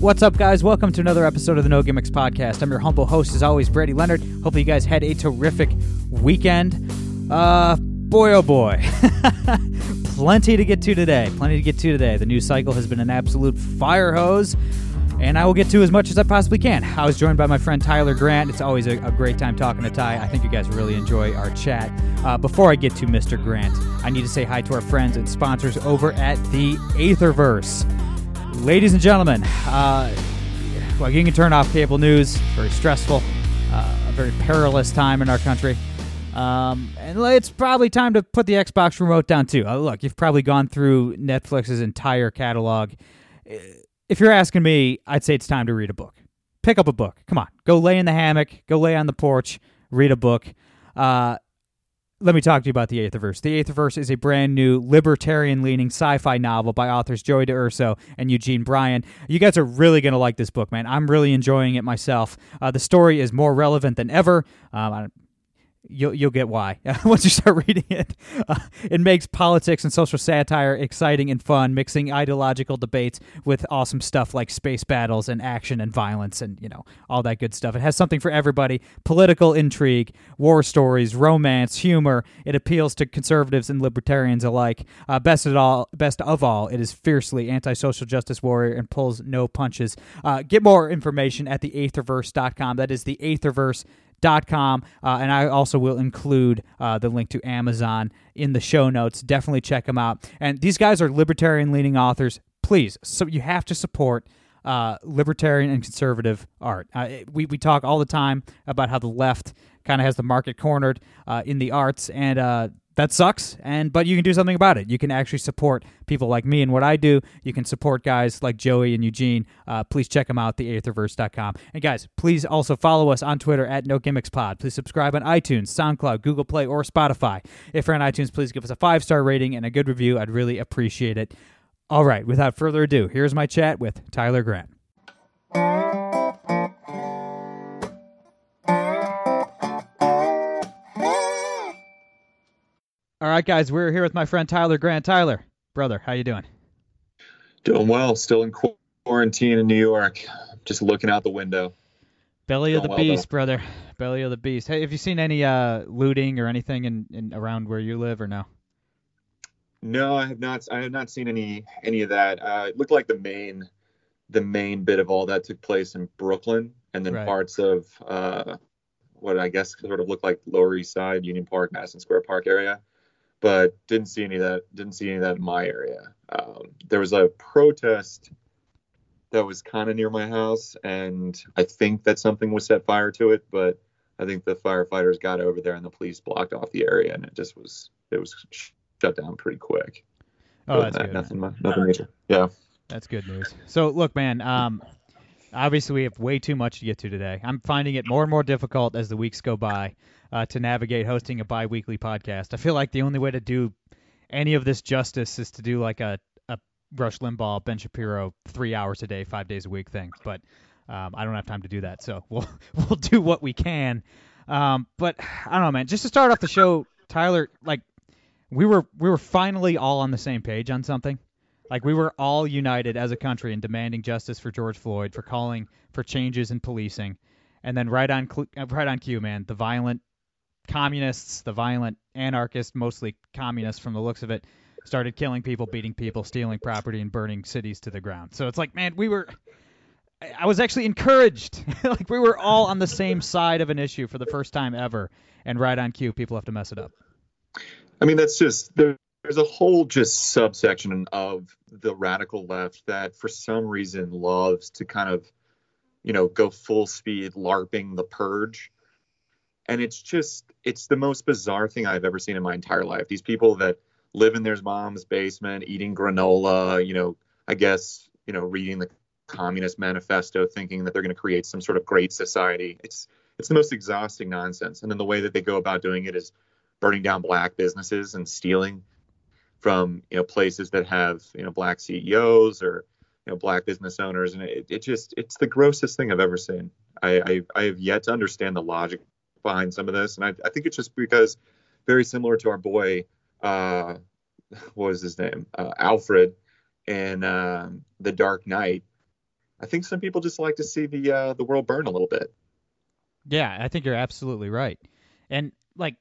What's up, guys? Welcome to another episode of the No Gimmicks Podcast. I'm your humble host, as always, Brady Leonard. Hopefully you guys had a terrific weekend. Boy, oh boy. Plenty to get to today. The news cycle has been an absolute fire hose, and I will get to as much as I possibly can. I was joined by my friend Tyler Grant. It's always a great time talking to Ty. I think you guys really enjoy our chat. Before I get to Mr. Grant, I need to say hi to our friends and sponsors over at the Aetherverse. Ladies and gentlemen, well, you can turn off cable news. Very stressful, a very perilous time in our country. And it's probably time to put the Xbox remote down, too. Look, you've probably gone through Netflix's entire catalog. If you're asking me, I'd say it's time to read a book. Pick up a book. Come on. Go lay in the hammock. Go lay on the porch. Read a book. Let me talk to you about The Aetherverse. The Aetherverse is a brand new libertarian-leaning sci-fi novel by authors Joey DeUrso and Eugene Bryan. You guys are really going to like this book, man. I'm really enjoying it myself. The story is more relevant than ever. You'll get why once you start reading it. It makes politics and social satire exciting and fun, mixing ideological debates with awesome stuff like space battles and action and violence and, you know, all that good stuff. It has something for everybody: political intrigue, war stories, romance, humor. It appeals to conservatives and libertarians alike. Best of all, it is fiercely anti-social justice warrior and pulls no punches. Get more information at theaetherverse.com. That is theaetherverse.com, and I also will include the link to Amazon in the show notes. Definitely check them out. And these guys are libertarian-leaning authors. Please, so you have to support libertarian and conservative art. We talk all the time about how the left kind of has the market cornered in the arts, and that sucks, but you can do something about it. You can actually support people like me and what I do. You can support guys like Joey and Eugene. Please check them out, theaetherverse.com. And guys, please also follow us on Twitter at NoGimmicksPod. Please subscribe on iTunes, SoundCloud, Google Play, or Spotify. If you're on iTunes, please give us a 5-star rating and a good review. I'd really appreciate it. All right, without further ado, here's my chat with Tyler Grant. All right, guys, we're here with my friend Tyler Grant. Tyler, brother, how you doing? Doing well. Still in quarantine in New York. Just looking out the window. Belly of the beast, brother. Belly of the beast. Hey, have you seen any looting or anything in around where you live or no? No, I have not. I have not seen any of that. It looked like the main bit of all that took place in Brooklyn, and then parts of what I guess sort of looked like Lower East Side, Union Park, Madison Square Park area. But didn't see any of that in my area. There was a protest that was kind of near my house, and I think that something was set fire to it, but I think the firefighters got over there and the police blocked off the area, and it was shut down pretty quick. Oh, that's good. Nothing major. Yeah. That's good news. So look, man, obviously we have way too much to get to today. I'm finding it more and more difficult as the weeks go by to navigate hosting a bi-weekly podcast. I feel like the only way to do any of this justice is to do like a Rush Limbaugh, Ben Shapiro, 3 hours a day, 5 days a week thing. But I don't have time to do that, so we'll do what we can. But I don't know, man. Just to start off the show, Tyler, like we were finally all on the same page on something. Like we were all united as a country in demanding justice for George Floyd, for calling for changes in policing, and then right on cue, man, the violent communists, the violent anarchists, mostly communists from the looks of it, started killing people, beating people, stealing property, and burning cities to the ground. So it's like, man, I was actually encouraged. Like we were all on the same side of an issue for the first time ever, and right on cue, people have to mess it up. I mean, that's just, there's a whole just subsection of the radical left that for some reason loves to kind of, you know, go full speed LARPing the purge. And it's the most bizarre thing I've ever seen in my entire life. These people that live in their mom's basement, eating granola, you know, I guess, you know, reading the Communist Manifesto thinking that they're going to create some sort of great society. It's the most exhausting nonsense. And then the way that they go about doing it is burning down black businesses and stealing from, you know, places that have, you know, black CEOs or, you know, black business owners. And it's the grossest thing I've ever seen. I have yet to understand the logic behind some of this. And I think it's just because very similar to our boy, what was his name? Alfred in The Dark Knight. I think some people just like to see the world burn a little bit. Yeah, I think you're absolutely right. And like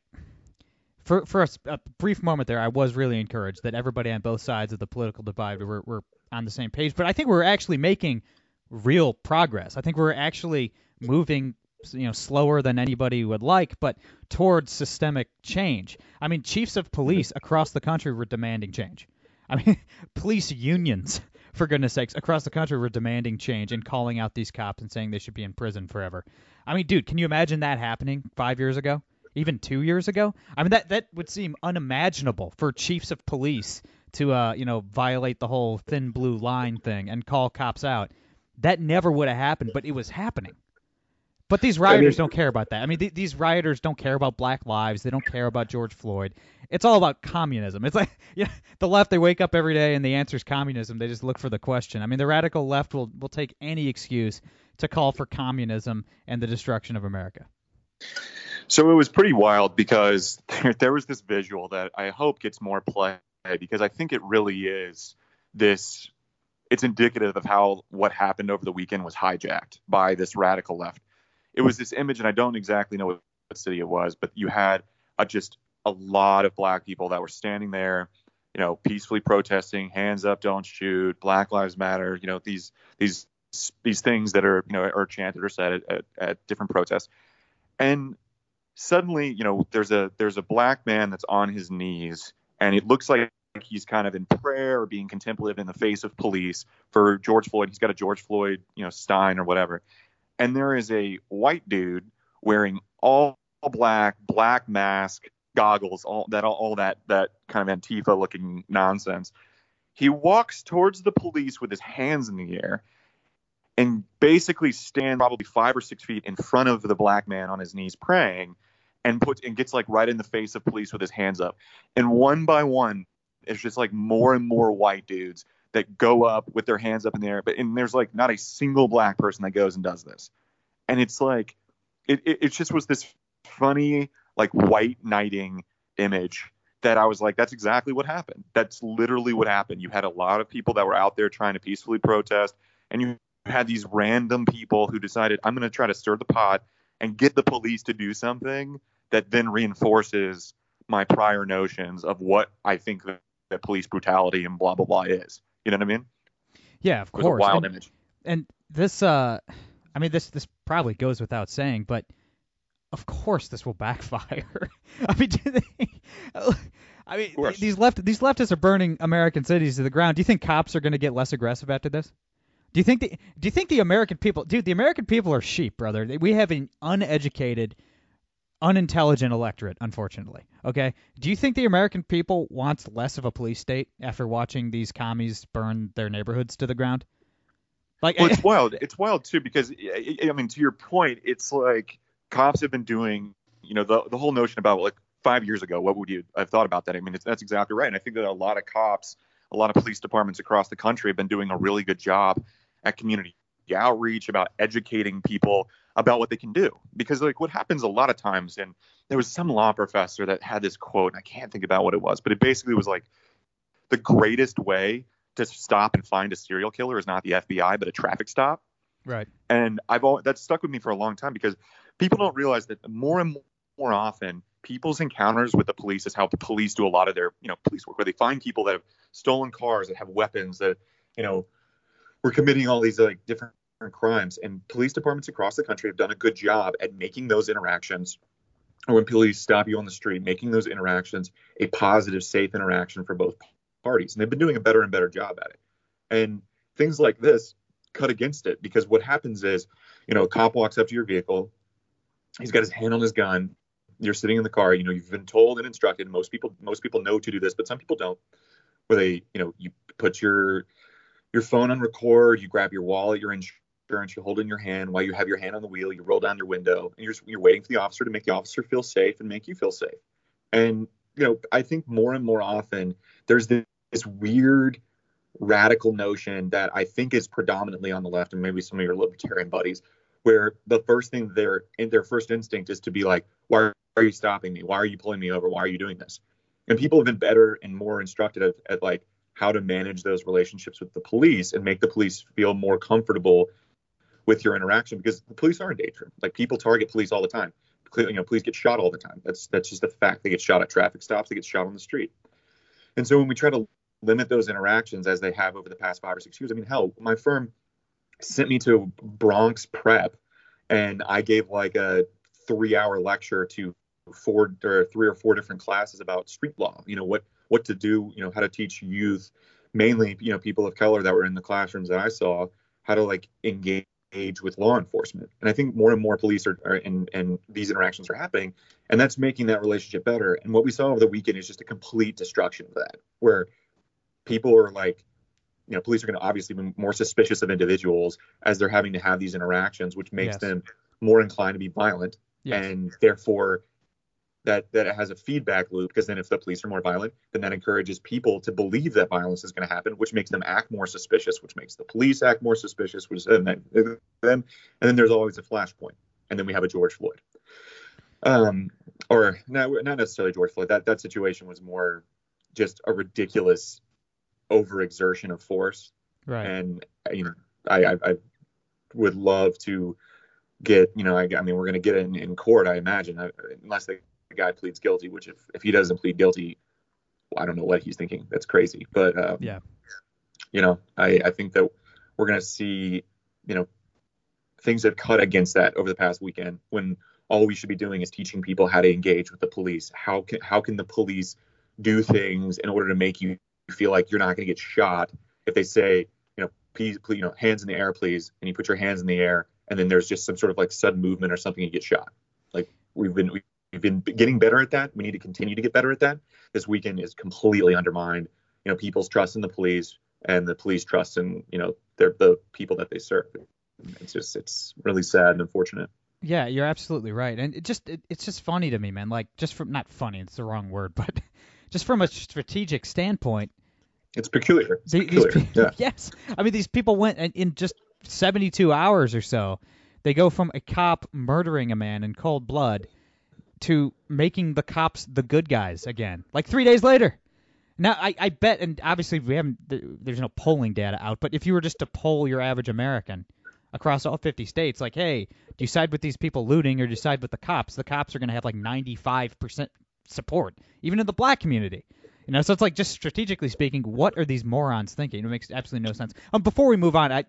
for a brief moment there, I was really encouraged that everybody on both sides of the political divide were on the same page. But I think we're actually making real progress. I think we're actually moving, you know, slower than anybody would like, but towards systemic change. I mean, chiefs of police across the country were demanding change. I mean, police unions, for goodness sakes, across the country were demanding change and calling out these cops and saying they should be in prison forever. I mean, dude, can you imagine that happening 5 years ago, even 2 years ago? I mean, that would seem unimaginable for chiefs of police to, you know, violate the whole thin blue line thing and call cops out. That never would have happened, but it was happening. But these rioters don't care about that. I mean, these rioters don't care about black lives. They don't care about George Floyd. It's all about communism. It's like, you know, the left, they wake up every day and the answer is communism. They just look for the question. I mean, the radical left will take any excuse to call for communism and the destruction of America. So it was pretty wild because there was this visual that I hope gets more play because I think it really is this. It's indicative of how what happened over the weekend was hijacked by this radical left. It was this image, and I don't exactly know what city it was, but you had just a lot of black people that were standing there, you know, peacefully protesting, hands up, don't shoot, Black Lives Matter, you know, these things that are, you know, are chanted or said at different protests. And suddenly, you know, there's a black man that's on his knees, and it looks like he's kind of in prayer or being contemplative in the face of police for George Floyd. He's got a George Floyd, you know, Stein or whatever. And there is a white dude wearing all black mask, goggles, all that kind of Antifa looking nonsense. He walks towards the police with his hands in the air and basically stands probably 5 or 6 feet in front of the black man on his knees praying and gets like right in the face of police with his hands up. And one by one, it's just like more and more white dudes that go up with their hands up in the air, and there's like not a single black person that goes and does this. And it's like, it just was this funny, like white knighting image that I was like, that's exactly what happened. That's literally what happened. You had a lot of people that were out there trying to peacefully protest, and you had these random people who decided, I'm going to try to stir the pot and get the police to do something that then reinforces my prior notions of what I think that police brutality and blah, blah, blah is. You know what I mean? Yeah, of course. It was a wild image. And this, I mean, this probably goes without saying, but of course this will backfire. I mean, these leftists are burning American cities to the ground. Do you think cops are going to get less aggressive after this? Do you think the American people, dude? The American people are sheep, brother. We have an uneducated, unintelligent electorate, unfortunately. Okay? Do you think the American people wants less of a police state after watching these commies burn their neighborhoods to the ground? Like, well, it's wild. It's wild too, because I mean, to your point, it's like cops have been doing, you know, the whole notion about like 5 years ago, what would you have thought about that? I mean, that's exactly right. And I think that a lot of cops, a lot of police departments across the country have been doing a really good job at community outreach, about educating people about what they can do, because like what happens a lot of times, and there was some law professor that had this quote, and I can't think about what it was, but it basically was like, the greatest way to stop and find a serial killer is not the FBI, but a traffic stop. Right. And that stuck with me for a long time, because people don't realize that more and more often people's encounters with the police is how the police do a lot of their, you know, police work, where they find people that have stolen cars, that have weapons, that, you know, were committing all these like different crimes. And police departments across the country have done a good job at making those interactions, or when police stop you on the street, making those interactions a positive, safe interaction for both parties. And they've been doing a better and better job at it. And things like this cut against it, because what happens is, you know, a cop walks up to your vehicle, he's got his hand on his gun, you're sitting in the car, you know, you've been told and instructed. Most people know to do this, but some people don't, where they, you know, you put your your phone on record, you grab your wallet, your insurance, you hold it in your hand while you have your hand on the wheel, you roll down your window, and you're waiting for the officer to make the officer feel safe and make you feel safe. And, you know, I think more and more often there's this weird radical notion that I think is predominantly on the left and maybe some of your libertarian buddies, where the first thing their first instinct is to be like, why are you stopping me? Why are you pulling me over? Why are you doing this? And people have been better and more instructed at like how to manage those relationships with the police and make the police feel more comfortable with your interaction, because the police are in danger. Like, people target police all the time. You know, police get shot all the time. That's just a fact. They get shot at traffic stops. They get shot on the street. And so when we try to limit those interactions as they have over the past 5 or 6 years, I mean, hell, my firm sent me to Bronx Prep, and I gave like a 3-hour lecture to three or four different classes about street law. You know, what to do, you know, how to teach youth, mainly, you know, people of color that were in the classrooms that I saw, how to like engage with law enforcement. And I think more and more police are and these interactions are happening, and that's making that relationship better. And what we saw over the weekend is just a complete destruction of that, where people are like, you know, police are going to obviously be more suspicious of individuals as they're having to have these interactions, which makes yes. them more inclined to be violent. Yes. And therefore that has a feedback loop, because then if the police are more violent, then that encourages people to believe that violence is going to happen, which makes them act more suspicious, which makes the police act more suspicious, which and then there's always a flashpoint. And then we have a George Floyd. Or not necessarily George Floyd. That situation was more just a ridiculous overexertion of force, right? And you know, I would love to get, you know, I mean, we're going to get it in court, I imagine, unless the guy pleads guilty. Which if he doesn't plead guilty, well, I don't know what he's thinking. That's crazy. But yeah, you know, I think that we're going to see, you know, things that cut against that over the past weekend, when all we should be doing is teaching people how to engage with the police. How can the police do things in order to make you feel like you're not going to get shot if they say, you know, please, you know, hands in the air, please. And you put your hands in the air, and then there's just some sort of like sudden movement or something, you get shot. Like, we've been getting better at that. We need to continue to get better at that. This weekend is completely undermined, you know, people's trust in the police and the police trust in, you know, the people that they serve. It's really sad and unfortunate. Yeah, you're absolutely right. And it's just funny to me, man. Like, just from, not funny, it's the wrong word, but just from a strategic standpoint, it's peculiar. Yeah. Yes. I mean, these people went, and in just 72 hours or so, they go from a cop murdering a man in cold blood to making the cops the good guys again, like 3 days later. Now, I bet, and obviously there's no polling data out, but if you were just to poll your average American across all 50 states, like, hey, do you side with these people looting or do you side with the cops? The cops are going to have like 95% support, even in the black community. You know, so it's like, just strategically speaking, what are these morons thinking? It makes absolutely no sense. Before we move on,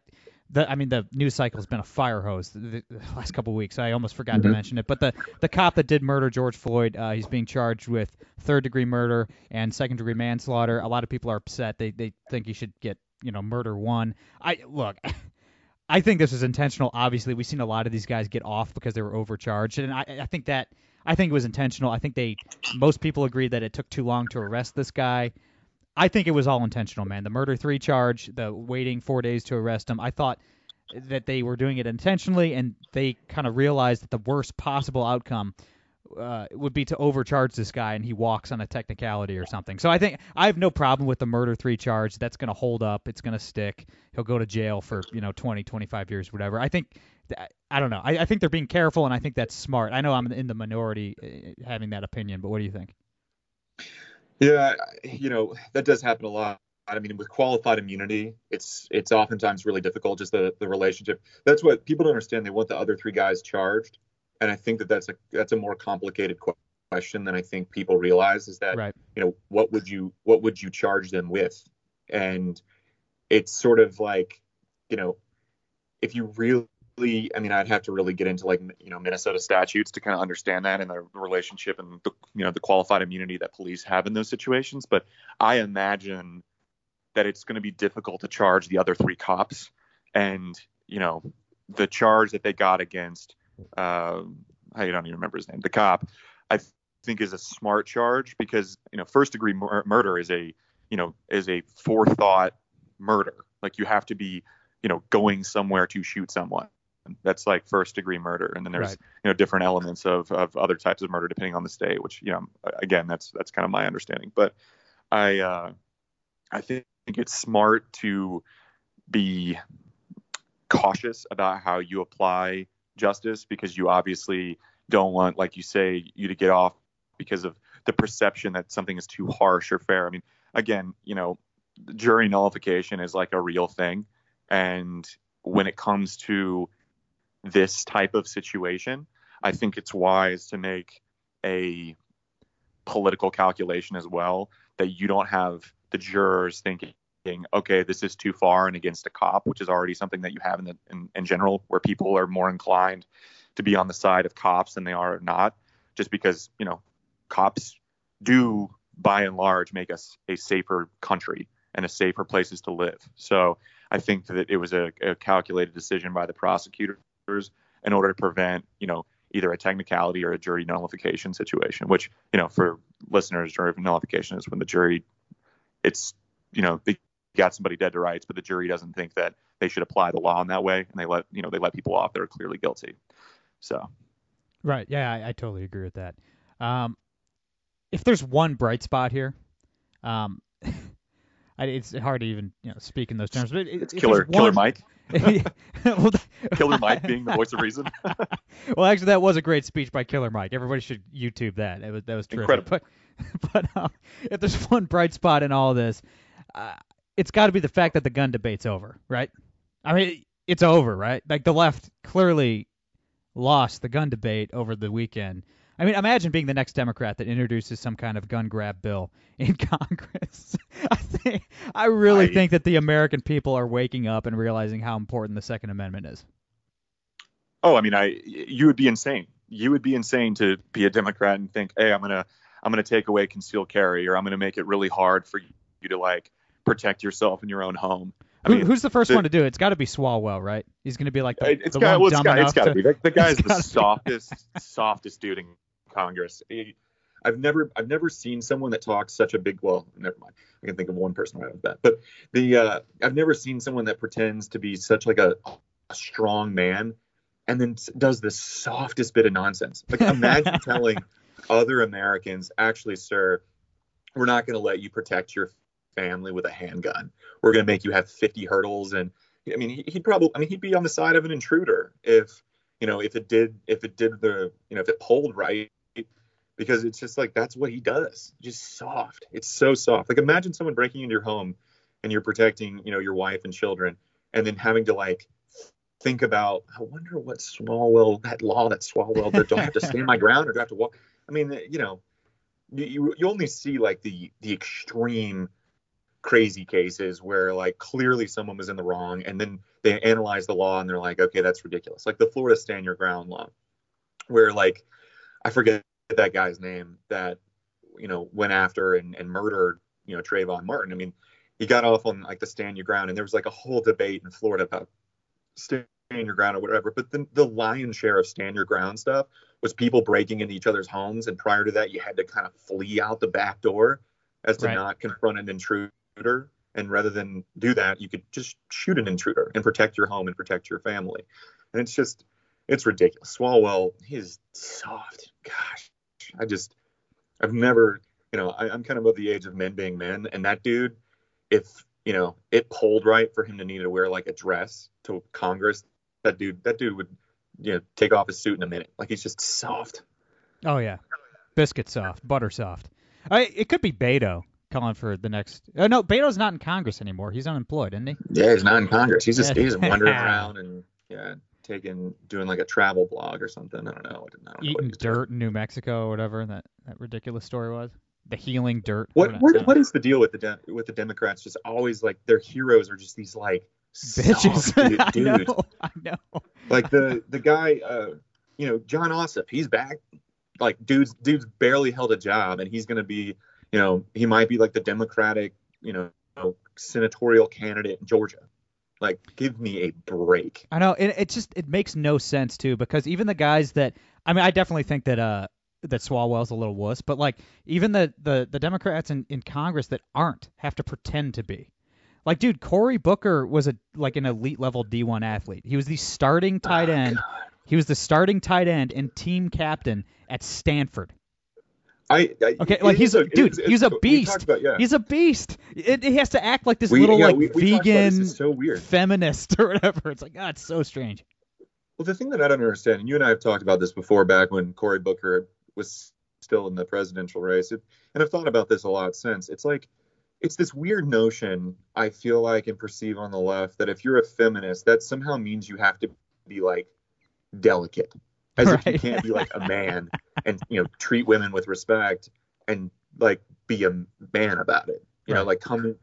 the news cycle has been a fire hose the last couple of weeks. So I almost forgot to mention it. But the cop that did murder George Floyd, he's being charged with third-degree murder and second-degree manslaughter. A lot of people are upset. They think he should get, you know, murder one. I think this is intentional. Obviously, we've seen a lot of these guys get off because they were overcharged, and I think it was intentional. I think most people agreed that it took too long to arrest this guy. I think it was all intentional, man. The murder 3 charge, the waiting 4 days to arrest him. I thought that they were doing it intentionally, and they kind of realized that the worst possible outcome would be to overcharge this guy, and he walks on a technicality or something. So I think I have no problem with the murder 3 charge. That's going to hold up. It's going to stick. He'll go to jail for, you know, 20, 25 years, whatever. I think, I don't know. I think they're being careful, and I think that's smart. I know I'm in the minority having that opinion, but what do you think? Yeah, you know, that does happen a lot. I mean, with qualified immunity, it's oftentimes really difficult, just the relationship. That's what people don't understand. They want the other 3 guys charged. And I think that's a more complicated question than I think people realize, is that, right, you know, what would you charge them with? And it's sort of like, you know, if you really, I mean, I'd have to really get into, like, you know, Minnesota statutes to kind of understand that and the relationship and the, you know, the qualified immunity that police have in those situations. But I imagine that it's going to be difficult to charge the other 3 cops, and, you know, the charge that they got against, I don't even remember his name, the cop, I think is a smart charge, because, you know, first degree murder is a forethought murder. Like, you have to be, you know, going somewhere to shoot someone. That's like first degree murder. And then there's, right, you know, different elements of other types of murder depending on the state, which, you know, again, that's kind of my understanding. But I think it's smart to be cautious about how you apply justice, because you obviously don't want, like you say, you to get off because of the perception that something is too harsh or fair. I mean, again, you know, jury nullification is like a real thing. And when it comes to this type of situation, I think it's wise to make a political calculation as well, that you don't have the jurors thinking, okay, this is too far and against a cop, which is already something that you have in general, where people are more inclined to be on the side of cops than they are not, just because, you know, cops do by and large make us a safer country and a safer places to live. So I think that it was a calculated decision by the prosecutors in order to prevent, you know, either a technicality or a jury nullification situation, which, you know, for listeners, jury nullification is when the jury, it's, you know, they got somebody dead to rights, but the jury doesn't think that they should apply the law in that way, and they let, you know, they let people off that are clearly guilty. So. Right. Yeah, I totally agree with that. If there's one bright spot here, it's hard to even, you know, speak in those terms. But it's Killer Mike. Well, Killer Mike being the voice of reason. Well, actually, that was a great speech by Killer Mike. Everybody should YouTube that. That was terrific. Incredible. But if there's one bright spot in all of this, it's got to be the fact that the gun debate's over, right? I mean, it's over, right? Like, the left clearly lost the gun debate over the weekend. I mean, imagine being the next Democrat that introduces some kind of gun grab bill in Congress. I really think that the American people are waking up and realizing how important the Second Amendment is. Oh, I mean, you would be insane. You would be insane to be a Democrat and think, hey, I'm gonna take away concealed carry, or I'm gonna make it really hard for you to, like, protect yourself in your own home. I mean, who's the first one to do it? It's got to be Swalwell, right? He's going to be like the one dumb enough. The guy's the softest dude in Congress. I've never seen someone that talks such a big. Well, never mind. I can think of one person right off the bat, but I've never seen someone that pretends to be such like a strong man, and then does the softest bit of nonsense. Like, imagine telling other Americans, actually, sir, we're not going to let you protect your family with a handgun. We're going to make you have 50 hurdles. And I mean, he'd be on the side of an intruder if it polled right, because it's just like, that's what he does. Just soft. It's so soft. Like, imagine someone breaking into your home and you're protecting, you know, your wife and children, and then having to, like, think about, I wonder what Swalwell, that law that Swalwell did, do I have to stand my ground or do I have to walk? I mean, you know, you only see, like, the extreme crazy cases where, like, clearly someone was in the wrong, and then they analyze the law and they're like, okay, that's ridiculous. Like the Florida stand your ground law, where, like, I forget that guy's name that, you know, went after and murdered, you know, Trayvon Martin. I mean, he got off on, like, the stand your ground, and there was, like, a whole debate in Florida about stand your ground or whatever. But then the lion's share of stand your ground stuff was people breaking into each other's homes, and prior to that you had to kind of flee out the back door as to not confront an intruder. And rather than do that, you could just shoot an intruder and protect your home and protect your family. And it's just, it's ridiculous. Swalwell, he's soft. Gosh, I've never, you know, I'm kind of the age of men being men. And that dude, if, you know, it polled right for him to need to wear, like, a dress to Congress, that dude would, you know, take off his suit in a minute. Like, he's just soft. Oh, yeah. Biscuit soft, butter soft. It could be Beto. Calling for the next. Oh no, Beto's not in Congress anymore. He's unemployed, isn't he? Yeah, he's not in Congress. He's just he's wandering around and doing like a travel blog or something. I don't know. Eating dirt in New Mexico or whatever that ridiculous story was. The healing dirt. What is the deal with the Democrats? Just always, like, their heroes are just these, like, bitches. Dude. I know. Like the guy, you know, John Ossoff. He's back. Like, dude's barely held a job, and he's gonna be. You know, he might be like the Democratic, you know, senatorial candidate in Georgia. Like, give me a break. I know. It makes no sense, too, because even the guys that, I mean, I definitely think that that Swalwell's a little wuss, but, like, even the Democrats in Congress that aren't have to pretend to be. Like, dude, Cory Booker was an elite level D1 athlete. He was the starting tight end. Oh, he was the starting tight end and team captain at Stanford. He's a beast. He's a beast. He has to act like this vegan so weird feminist or whatever. It's like, God, it's so strange. Well, the thing that I don't understand, and you and I have talked about this before, back when Cory Booker was still in the presidential race, and I've thought about this a lot since. It's like, it's this weird notion I feel like and perceive on the left that if you're a feminist, that somehow means you have to be like delicate, as right. If you can't be like a man and, you know, treat women with respect and like be a man about it. You right. know, like coming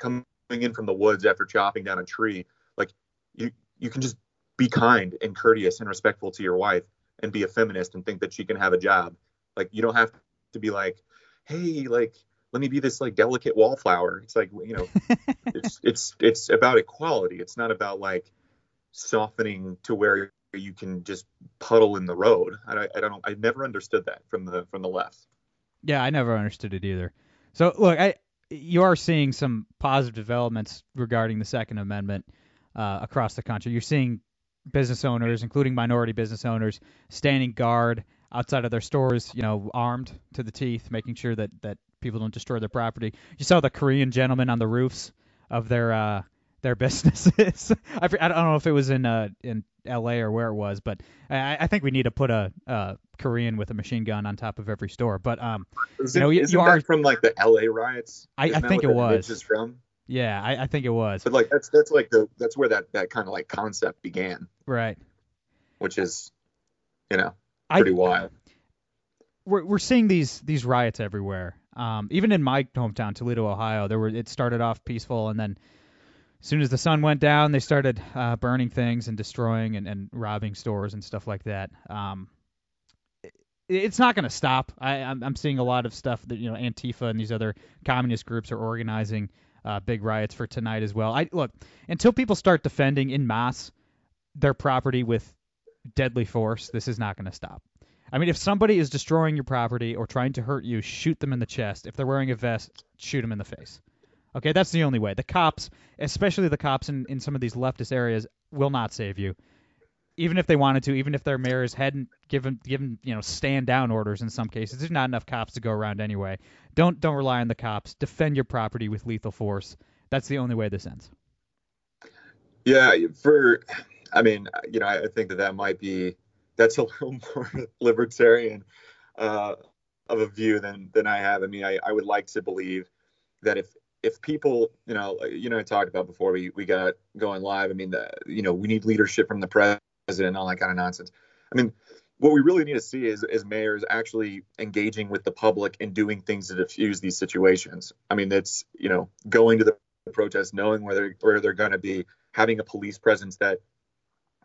in from the woods after chopping down a tree, like you can just be kind and courteous and respectful to your wife and be a feminist and think that she can have a job. Like, you don't have to be like, hey, like, let me be this like delicate wallflower. It's like, you know, it's about equality. It's not about like softening to where you can just puddle in the road. I never understood that from the left. Yeah, I never understood it either. So look, you are seeing some positive developments regarding the Second Amendment across the country. You're seeing business owners, including minority business owners, standing guard outside of their stores, you know, armed to the teeth, making sure that people don't destroy their property. You saw the Korean gentlemen on the roofs of their businesses. I don't know if it was in L.A. or where it was, but I think we need to put a Korean with a machine gun on top of every store. But isn't that from like the L.A. riots? I think it was. Is from? Yeah, I think it was. But like that's like that's where that kind of like concept began, right? Which is, you know, pretty wild. We're seeing these riots everywhere. Even in my hometown, Toledo, Ohio, it started off peaceful, and then as soon as the sun went down, they started burning things and destroying and robbing stores and stuff like that. It's not going to stop. I'm seeing a lot of stuff that, you know, Antifa and these other communist groups are organizing big riots for tonight as well. Look, until people start defending en masse their property with deadly force, this is not going to stop. I mean, if somebody is destroying your property or trying to hurt you, shoot them in the chest. If they're wearing a vest, shoot them in the face. Okay, that's the only way. The cops, especially the cops in some of these leftist areas, will not save you. Even if they wanted to, even if their mayors hadn't given you know, stand down orders in some cases, there's not enough cops to go around anyway. Don't rely on the cops. Defend your property with lethal force. That's the only way this ends. Yeah, I think that might be. That's a little more libertarian of a view than I have. I mean, I would like to believe that if people, I talked about before we got going live. I mean, we need leadership from the president and all that kind of nonsense. I mean, what we really need to see is mayors actually engaging with the public and doing things to diffuse these situations. I mean, that's, you know, going to the protest, knowing where they're going to be, having a police presence that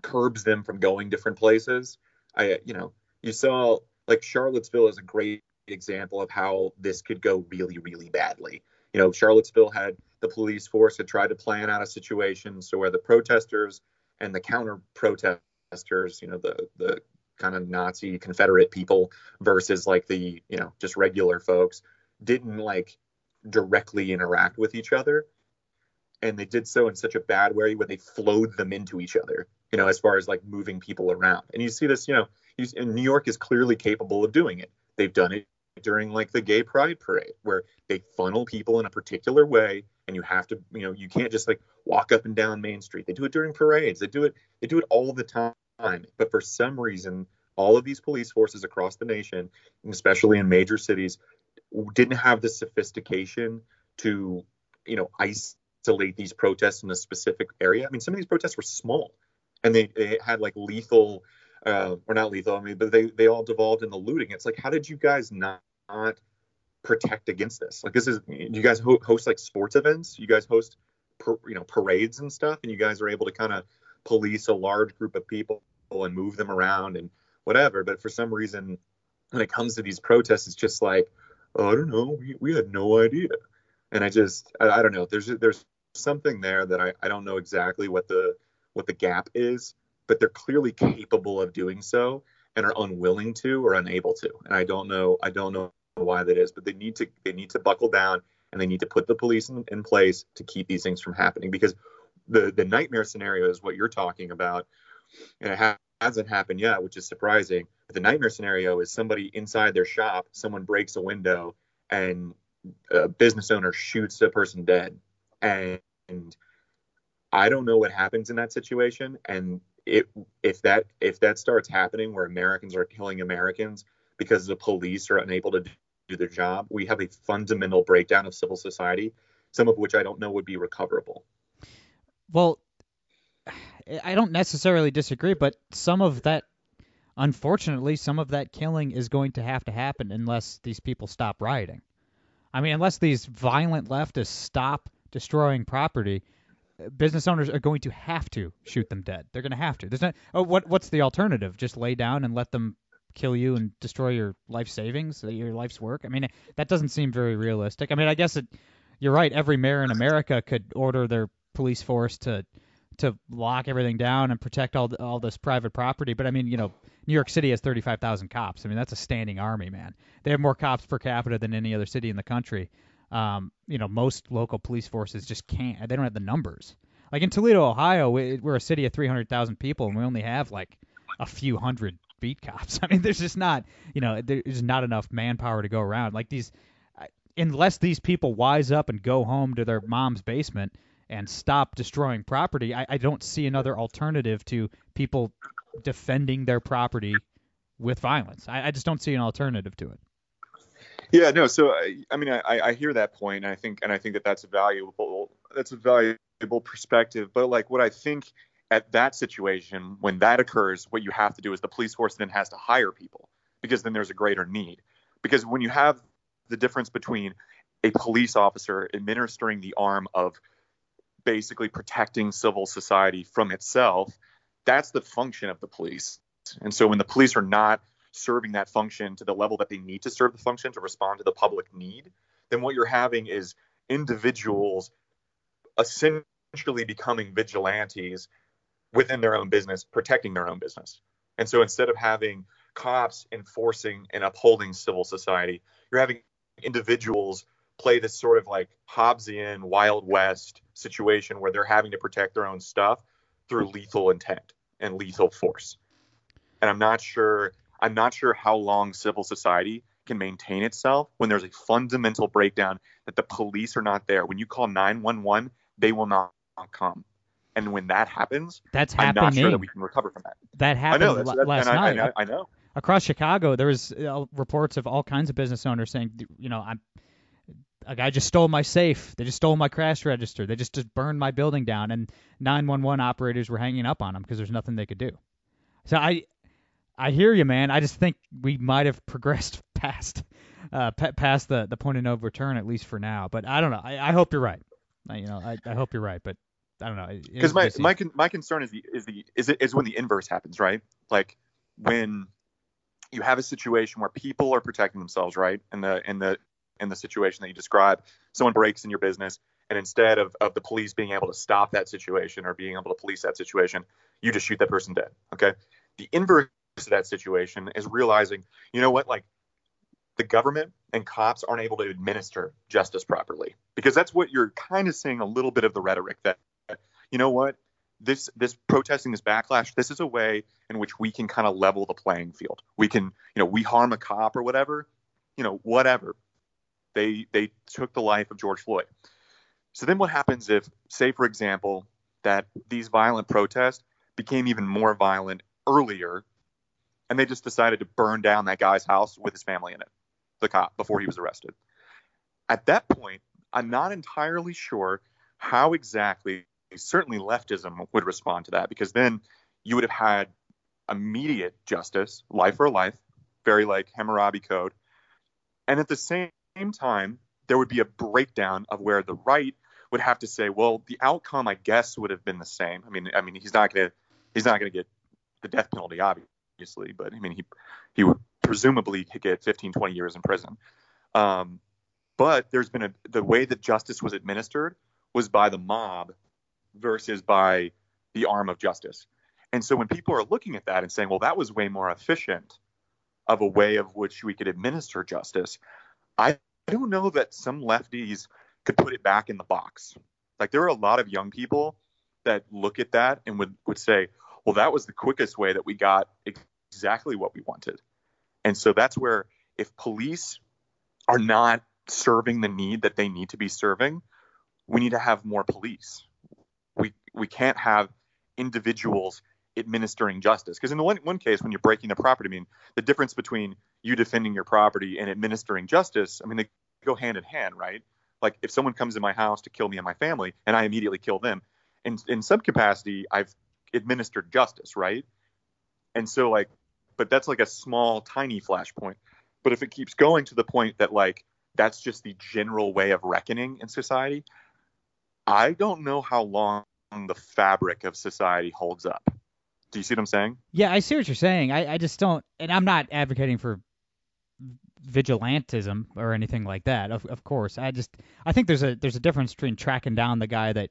curbs them from going different places. You saw like Charlottesville is a great example of how this could go really, really badly. You know, Charlottesville had the police force had tried to plan out a situation so where the protesters and the counter protesters, you know, the kind of Nazi Confederate people versus like the, you know, just regular folks didn't like directly interact with each other. And they did so in such a bad way where they flowed them into each other, you know, as far as like moving people around. And you see this, you know, and New York is clearly capable of doing it. They've done it during like the gay pride parade where they funnel people in a particular way. And you have to, you know, you can't just like walk up and down Main Street. They do it during parades. They do it all the time. But for some reason, all of these police forces across the nation, especially in major cities, didn't have the sophistication to, you know, isolate these protests in a specific area. I mean, some of these protests were small, and they had like lethal, or not lethal. I mean, but they all devolved into looting. It's like, how did you guys not protect against this? Like, this is, you guys host like sports events, you guys host, parades and stuff, and you guys are able to kind of police a large group of people and move them around and whatever. But for some reason, when it comes to these protests, it's just like, oh, I don't know, we had no idea. And I don't know. There's something there that I don't know exactly what the gap is, but they're clearly capable of doing so and are unwilling to or unable to. And I don't know why that is, but they need to buckle down and they need to put the police in place to keep these things from happening, because the nightmare scenario is what you're talking about, and it hasn't happened yet, which is surprising. But the nightmare scenario is somebody inside their shop, someone breaks a window, and a business owner shoots a person dead. And I don't know what happens in that situation. And if that starts happening where Americans are killing Americans because the police are unable to do their job, we have a fundamental breakdown of civil society, some of which I don't know would be recoverable. Well, I don't necessarily disagree, but some of that, unfortunately, some of that killing is going to happen unless these people stop rioting. I mean, unless these violent leftists stop destroying property, business owners are going to have to shoot them dead. They're going to have to. There's not. Oh, what's the alternative? Just lay down and let them kill you and destroy your life savings, your life's work? I mean, that doesn't seem very realistic. I mean, I guess you're right. Every mayor in America could order their police force to lock everything down and protect all this private property. But I mean, you know, New York City has 35,000 cops. I mean, that's a standing army, man. They have more cops per capita than any other city in the country. You know, most local police forces just can't. They don't have the numbers. Like in Toledo, Ohio, we're a city of 300,000 people, and we only have like a few hundred beat cops. I mean, there's just not, you know, there's not enough manpower to go around. Like unless these people wise up and go home to their mom's basement and stop destroying property, I don't see another alternative to people defending their property with violence. I just don't see an alternative to it. Yeah, no. So I mean, I hear that point, and I think that that's a valuable perspective. But like, what I think at that situation, when that occurs, what you have to do is the police force then has to hire people, because then there's a greater need. Because when you have the difference between a police officer administering the arm of basically protecting civil society from itself, that's the function of the police. And so when the police are not serving that function to the level that they need to serve the function to respond to the public need, then what you're having is individuals essentially becoming vigilantes within their own business, protecting their own business. And so instead of having cops enforcing and upholding civil society, you're having individuals play this sort of like Hobbesian Wild West situation where they're having to protect their own stuff through lethal intent and lethal force. And I'm not sure how long civil society can maintain itself when there's a fundamental breakdown that the police are not there. When you call 911, they will not come. And when that happens, that's happening. I'm not sure that we can recover from that. That happened last night. I know. Across Chicago, there was reports of all kinds of business owners saying, you know, a guy just stole my safe. They just stole my cash register. They just burned my building down. And 911 operators were hanging up on them because there's nothing they could do. So I hear you, man. I just think we might have progressed past the point of no return, at least for now. But I don't know. I hope you're right. I hope you're right. But I don't know. Because my concern is when the inverse happens, right? Like when you have a situation where people are protecting themselves, right? In the situation that you describe, someone breaks in your business, and instead of the police being able to stop that situation or being able to police that situation, you just shoot that person dead. Okay. The inverse of that situation is realizing, you know what, like the government and cops aren't able to administer justice properly, because that's what you're kind of seeing a little bit of the rhetoric that, you know what, this protesting, this backlash, this is a way in which we can kind of level the playing field. We can, you know, we harm a cop or whatever, you know, whatever. They took the life of George Floyd. So then what happens if, say, for example, that these violent protests became even more violent earlier and they just decided to burn down that guy's house with his family in it, the cop, before he was arrested? At that point, I'm not entirely sure how exactly certainly leftism would respond to that, because then you would have had immediate justice, life for life, very like Hammurabi Code. And at the same time, there would be a breakdown of where the right would have to say, well, the outcome, I guess, would have been the same. I mean, he's not going to get the death penalty, obviously, but I mean, he would presumably get 15, 20 years in prison. But there's been the way that justice was administered was by the mob versus by the arm of justice. And so when people are looking at that and saying, well, that was way more efficient of a way of which we could administer justice, I don't know that some lefties to put it back in the box. Like, there are a lot of young people that look at that and would say, well, that was the quickest way that we got exactly what we wanted. And so that's where, if police are not serving the need that they need to be serving, we need to have more police. We can't have individuals administering justice. Because in the one case, when you're breaking the property, I mean, the difference between you defending your property and administering justice, I mean, they go hand in hand, right? Like, if someone comes in my house to kill me and my family, and I immediately kill them, in some capacity, I've administered justice, right? And so, like, but that's like a small, tiny flashpoint. But if it keeps going to the point that, like, that's just the general way of reckoning in society, I don't know how long the fabric of society holds up. Do you see what I'm saying? Yeah, I see what you're saying. I just don't, and I'm not advocating for vigilantism or anything like that. Of course, I think there's a difference between tracking down the guy that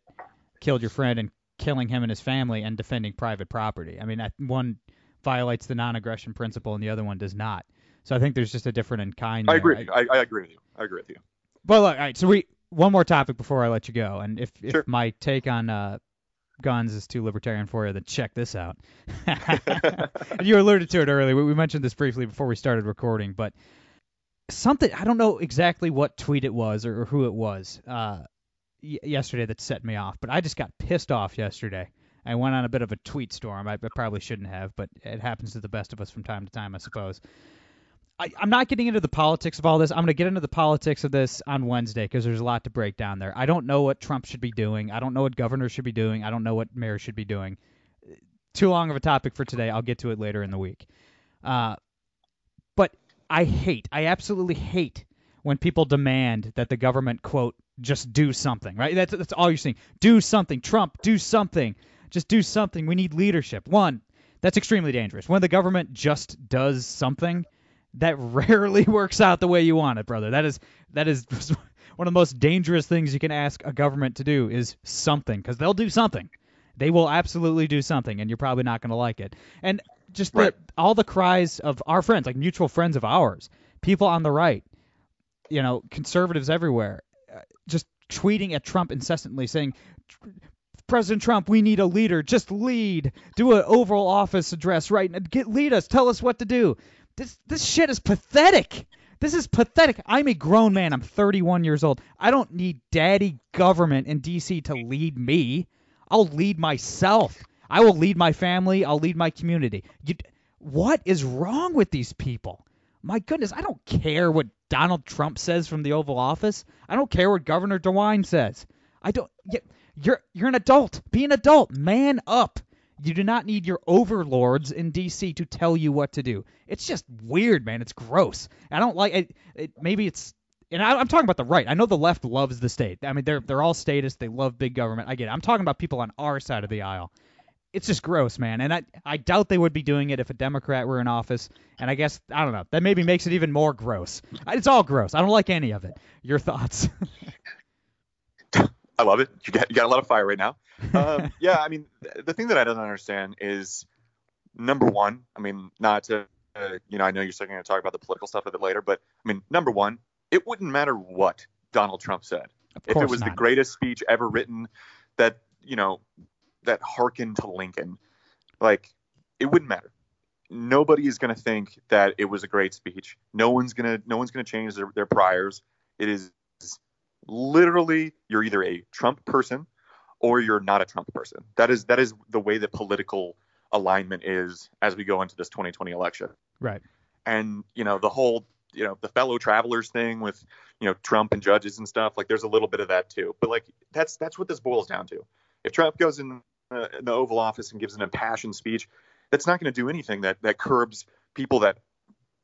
killed your friend and killing him and his family and defending private property. I mean, one violates the non-aggression principle and the other one does not. So I think there's just a different in kind. I agree. I agree with you. Well, look, all right. So one more topic before I let you go, and if my take on guns is too libertarian for you, then check this out. You alluded to it earlier. We mentioned this briefly before we started recording, but something, I don't know exactly what tweet it was or who it was yesterday that set me off, but I just got pissed off yesterday. I went on a bit of a tweet storm. I probably shouldn't have, but it happens to the best of us from time to time, I suppose. I'm not getting into the politics of all this. I'm going to get into the politics of this on Wednesday because there's a lot to break down there. I don't know what Trump should be doing. I don't know what governors should be doing. I don't know what mayors should be doing. Too long of a topic for today. I'll get to it later in the week. But I absolutely hate when people demand that the government, quote, just do something, right? That's all you're seeing. Do something. Trump, do something. Just do something. We need leadership. One, that's extremely dangerous. When the government just does something, that rarely works out the way you want it, brother. That is one of the most dangerous things you can ask a government to do is something, because they'll do something. They will absolutely do something, and you're probably not going to like it. And just right. All the cries of our friends, like mutual friends of ours, people on the right, you know, conservatives everywhere, just tweeting at Trump incessantly saying, President Trump, we need a leader. Just lead. Do an Oval Office address, right? Lead us. Tell us what to do. This shit is pathetic. This is pathetic. I'm a grown man. I'm 31 years old. I don't need daddy government in D.C. to lead me. I'll lead myself. I will lead my family. I'll lead my community. What is wrong with these people? My goodness, I don't care what Donald Trump says from the Oval Office. I don't care what Governor DeWine says. I don't. You're an adult. Be an adult. Man up. You do not need your overlords in D.C. to tell you what to do. It's just weird, man. It's gross. I don't like it. Maybe it's – and I'm talking about the right. I know the left loves the state. I mean, they're all statists. They love big government. I get it. I'm talking about people on our side of the aisle. It's just gross, man. And I doubt they would be doing it if a Democrat were in office. And I guess – I don't know. That maybe makes it even more gross. It's all gross. I don't like any of it. Your thoughts? I love it. You got a lot of fire right now. Yeah, I mean, the thing that I don't understand is, number one, I mean, not to, you know, I know you're still going to talk about the political stuff a bit later, but I mean, number one, it wouldn't matter what Donald Trump said. If it was the greatest speech ever written that, you know, that hearkened to Lincoln, like, it wouldn't matter. Nobody is going to think that it was a great speech. No one's going to change their priors. It is literally, you're either a Trump person or you're not a Trump person. That is the way that political alignment is as we go into this 2020 election. Right. And, you know, the whole, you know, the fellow travelers thing with, you know, Trump and judges and stuff, like, there's a little bit of that too. But, like, that's what this boils down to. If Trump goes in the Oval Office and gives an impassioned speech, that's not going to do anything that curbs people that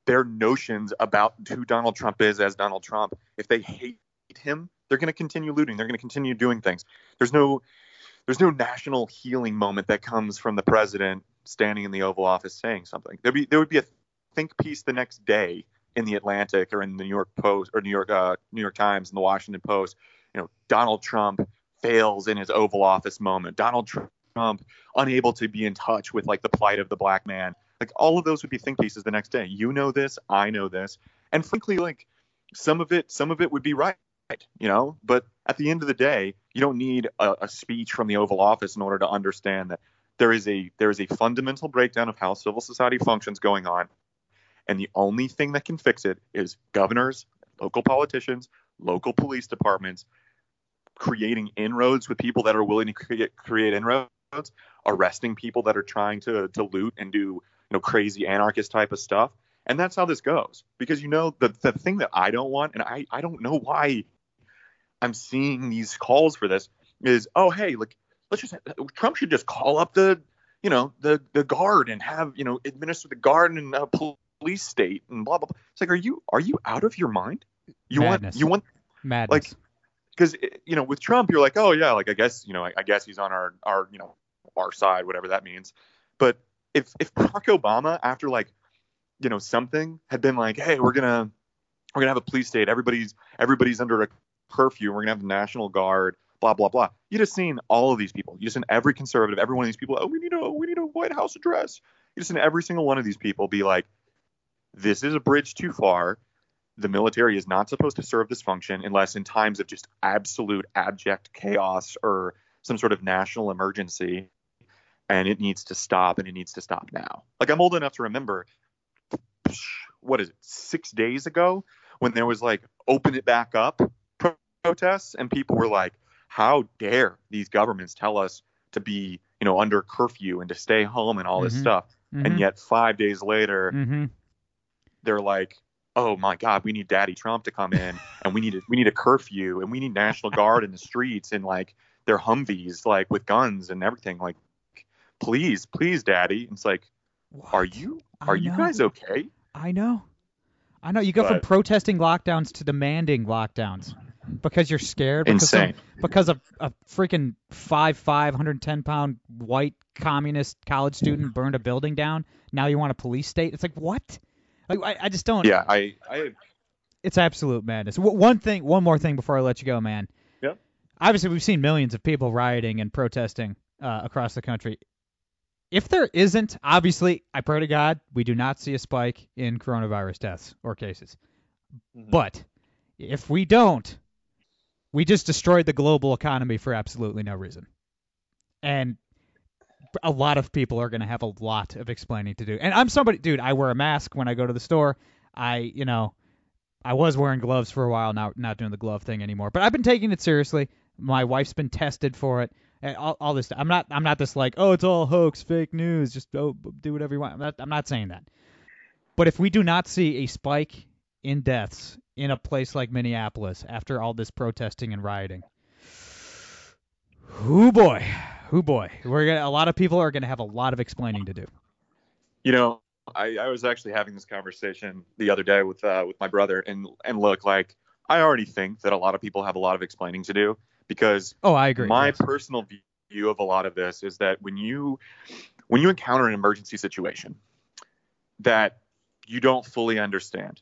their notions about who Donald Trump is as Donald Trump. If they hate him, they're going to continue looting. They're going to continue doing things. There's no national healing moment that comes from the president standing in the Oval Office saying something. There would be a think piece the next day in the Atlantic or in the New York Post or New York Times and the Washington Post. You know, Donald Trump fails in his Oval Office moment. Donald Trump unable to be in touch with, like, the plight of the black man. Like, all of those would be think pieces the next day. You know this, I know this, and frankly, like, some of it would be right. you know, but at the end of the day, you don't need a speech from the Oval Office in order to understand that there is a fundamental breakdown of how civil society functions going on. And the only thing that can fix it is governors, local politicians, local police departments creating inroads with people that are willing to create inroads, arresting people that are trying to loot and do, you know, crazy anarchist type of stuff. And that's how this goes, because, you know, the thing that I don't want, and I don't know why I'm seeing these calls for this, is, oh, hey, like, Trump should just call up the guard and have, you know, administer the guard and police state and blah, blah, blah. It's like, are you out of your mind? You want madness. Like, because, you know, with Trump, you're like, oh, yeah, like, I guess, you know, I guess he's on our, you know, our side, whatever that means. But if Barack Obama, after, like, you know, something had been like, hey, we're going to have a police state. Everybody's under a curfew. We're going to have the National Guard, blah, blah, blah. You just seen all of these people. You just seen every conservative, every one of these people. Oh, we need a White House address. You just seen every single one of these people be like, this is a bridge too far. The military is not supposed to serve this function unless in times of just absolute abject chaos or some sort of national emergency. And it needs to stop, and it needs to stop now. Like, I'm old enough to remember, what is it, 6 days ago, when there was like open it back up protests, and people were like, how dare these governments tell us to be, you know, under curfew and to stay home and all this stuff. Mm-hmm. And yet 5 days later, they're like, oh my God, we need Daddy Trump to come in, and we need a curfew, and we need National Guard in the streets and like their Humvees, like with guns and everything. Like, please, Daddy. And it's like, what? Are you guys okay? I know. You go from protesting lockdowns to demanding lockdowns because you're scared. Insane. Because a freaking 5'5", 110-pound white communist college student burned a building down. Now you want a police state? It's like, what? Like, I just don't. Yeah, I. It's absolute madness. One more thing before I let you go, man. Yeah. Obviously, we've seen millions of people rioting and protesting across the country. If there isn't, obviously, I pray to God, we do not see a spike in coronavirus deaths or cases. But if we don't, we just destroyed the global economy for absolutely no reason. And a lot of people are going to have a lot of explaining to do. And I'm somebody, dude, I wear a mask when I go to the store. I was wearing gloves for a while, now not doing the glove thing anymore. But I've been taking it seriously. My wife's been tested for it. All this stuff. I'm not this like, oh, it's all hoax, fake news, just do whatever you want. I'm not saying that. But if we do not see a spike in deaths in a place like Minneapolis after all this protesting and rioting, oh boy, a lot of people are going to have a lot of explaining to do. You know, I was actually having this conversation the other day with my brother, and look, like, I already think that a lot of people have a lot of explaining to do. Because I agree. My personal view of a lot of this is that when you encounter an emergency situation that you don't fully understand,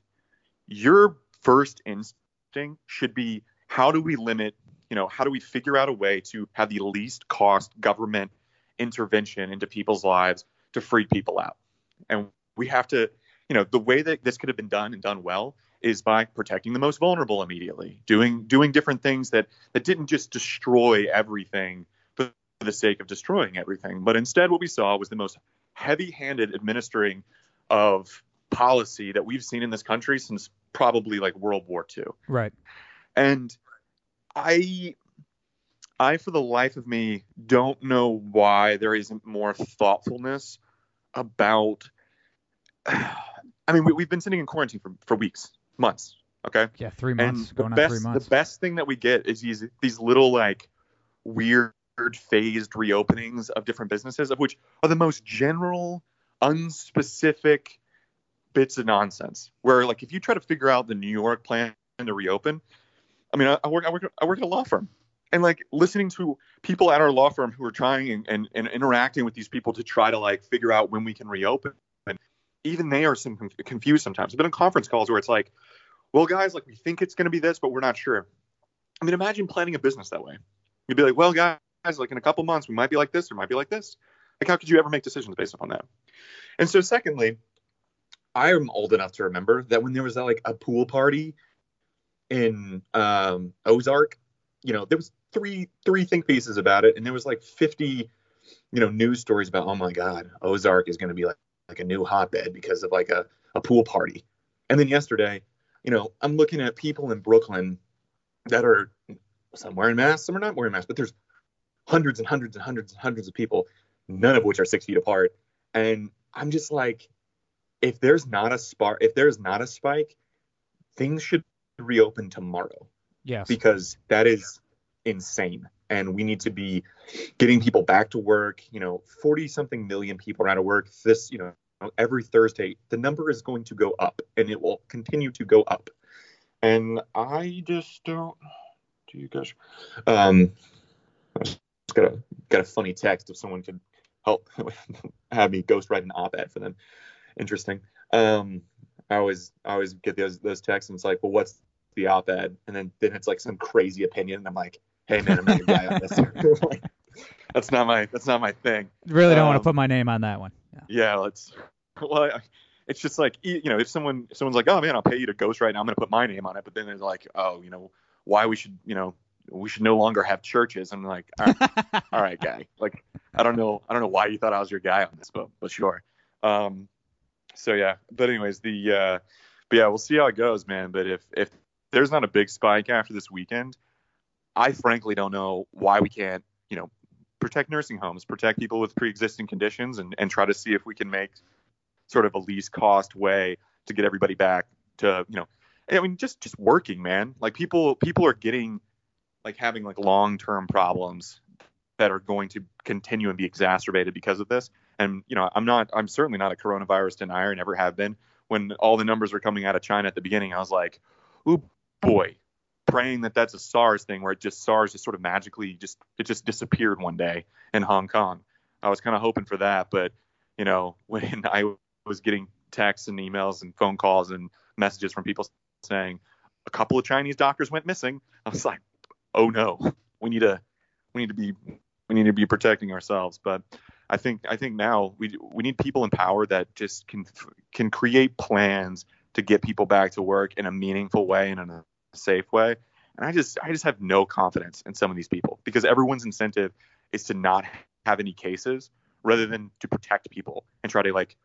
your first instinct should be, how do we limit, you know, how do we figure out a way to have the least cost government intervention into people's lives to free people out? And we have to, you know, the way that this could have been done and done well is by protecting the most vulnerable immediately, doing different things that didn't just destroy everything for the sake of destroying everything. But instead, what we saw was the most heavy-handed administering of policy that we've seen in this country since probably like World War II. Right. And I for the life of me, don't know why there isn't more thoughtfulness about... I mean, we've been sitting in quarantine for weeks, months, okay? Yeah, 3 months, and going on 3 months. The best thing that we get is these little, like, weird phased reopenings of different businesses, of which are the most general, unspecific bits of nonsense. Where, like, if you try to figure out the New York plan to reopen, I mean, I work at a law firm. And, like, listening to people at our law firm who are trying and interacting with these people to try to, like, figure out when we can reopen. Even they are some confused sometimes. I've been on conference calls where it's like, well, guys, like, we think it's going to be this, but we're not sure. I mean, imagine planning a business that way. You'd be like, well, guys, like, in a couple months, we might be like this or might be like this. Like, how could you ever make decisions based upon that? And so secondly, I am old enough to remember that when there was that, like, a pool party in Ozark, you know, there was three think pieces about it. And there was like 50, you know, news stories about, oh, my God, Ozark is going to be like a new hotbed because of like a pool party. And then yesterday, you know, I'm looking at people in Brooklyn that are, some wearing masks, some are not wearing masks, but there's hundreds and hundreds and hundreds and hundreds of people, none of which are 6 feet apart. And I'm just like, if there's not a spike, things should reopen tomorrow. Yes. Because that is insane. And we need to be getting people back to work. You know, 40 something million people are out of work this, you know, every Thursday, the number is going to go up and it will continue to go up. And I just don't, gosh. I just got a funny text if someone could help have me ghostwrite an op-ed for them. Interesting. I always get those texts and it's like, well, what's the op-ed? And then it's like some crazy opinion and I'm like, hey man, I'm not a guy on this. Like, that's not my thing. Really don't want to put my name on that one. Yeah, it's just like, you know, if someone's like, oh man, I'll pay you to ghostwrite and I'm gonna put my name on it, but then they're like, oh, you know, why we should no longer have churches. I'm like, all right, guy. Like, I don't know why you thought I was your guy on this, but sure. So yeah, but anyways, but yeah, we'll see how it goes, man. But if there's not a big spike after this weekend, I frankly don't know why we can't, you know, protect nursing homes, protect people with pre-existing conditions and try to see if we can make sort of a least cost way to get everybody back to, you know, I mean, just working, man. Like people are getting, like having like long-term problems that are going to continue and be exacerbated because of this. And, you know, I'm certainly not a coronavirus denier and never have been. When all the numbers were coming out of China at the beginning, I was like, ooh boy, praying that that's a SARS thing where SARS just sort of magically just disappeared one day in Hong Kong. I was kind of hoping for that. But, you know, when I was getting texts and emails and phone calls and messages from people saying a couple of Chinese doctors went missing, I was like, oh no, we need to be protecting ourselves. But I think now we need people in power that just can create plans to get people back to work in a meaningful way and in a safe way. And I just have no confidence in some of these people because everyone's incentive is to not have any cases rather than to protect people and try to like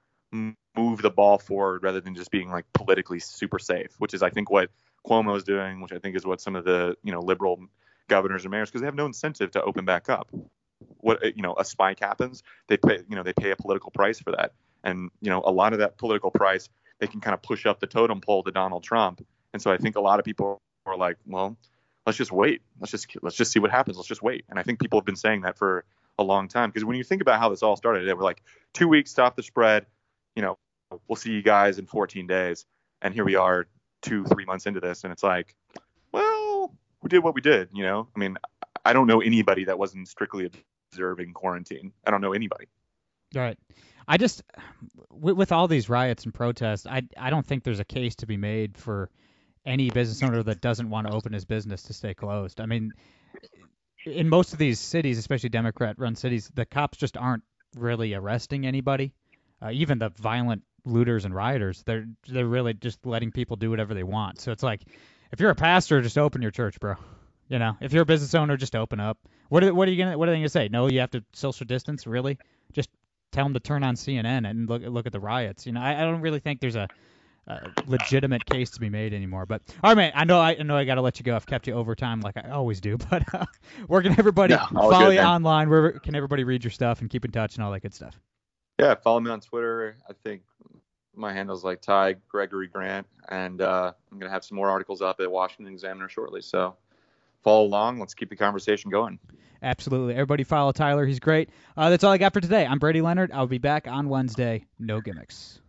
move the ball forward rather than just being like politically super safe, which is I think what Cuomo is doing, which I think is what some of the, you know, liberal governors and mayors, because they have no incentive to open back up. What, you know, a spike happens, they pay a political price for that. And, you know, a lot of that political price, they can kind of push up the totem pole to Donald Trump. And so I think a lot of people are like, well, let's just wait. Let's just see what happens. Let's just wait. And I think people have been saying that for a long time, because when you think about how this all started, they were like 2 weeks, stop the spread. You know, we'll see you guys in 14 days. And here we are 2-3 months into this, and it's like, well, we did what we did, you know? I mean, I don't know anybody that wasn't strictly observing quarantine. I don't know anybody. All right. I just, with all these riots and protests, I don't think there's a case to be made for any business owner that doesn't want to open his business to stay closed. I mean, in most of these cities, especially Democrat-run cities, the cops just aren't really arresting anybody, even the violent looters and rioters. They're really just letting people do whatever they want. So it's like, if you're a pastor, just open your church, bro. You know, if you're a business owner, just open up. What are they gonna say? No, you have to social distance, really? Just tell them to turn on CNN and look at the riots. You know, I don't really think there's a legitimate case to be made anymore. But all right, man, I know I got to let you go. I've kept you over time like I always do. But where can everybody follow you online? Where can everybody read your stuff and keep in touch and all that good stuff? Yeah, follow me on Twitter. I think my handle's like Ty Gregory Grant, and I'm going to have some more articles up at Washington Examiner shortly. So follow along. Let's keep the conversation going. Absolutely. Everybody follow Tyler. He's great. That's all I got for today. I'm Brady Leonard. I'll be back on Wednesday. No gimmicks.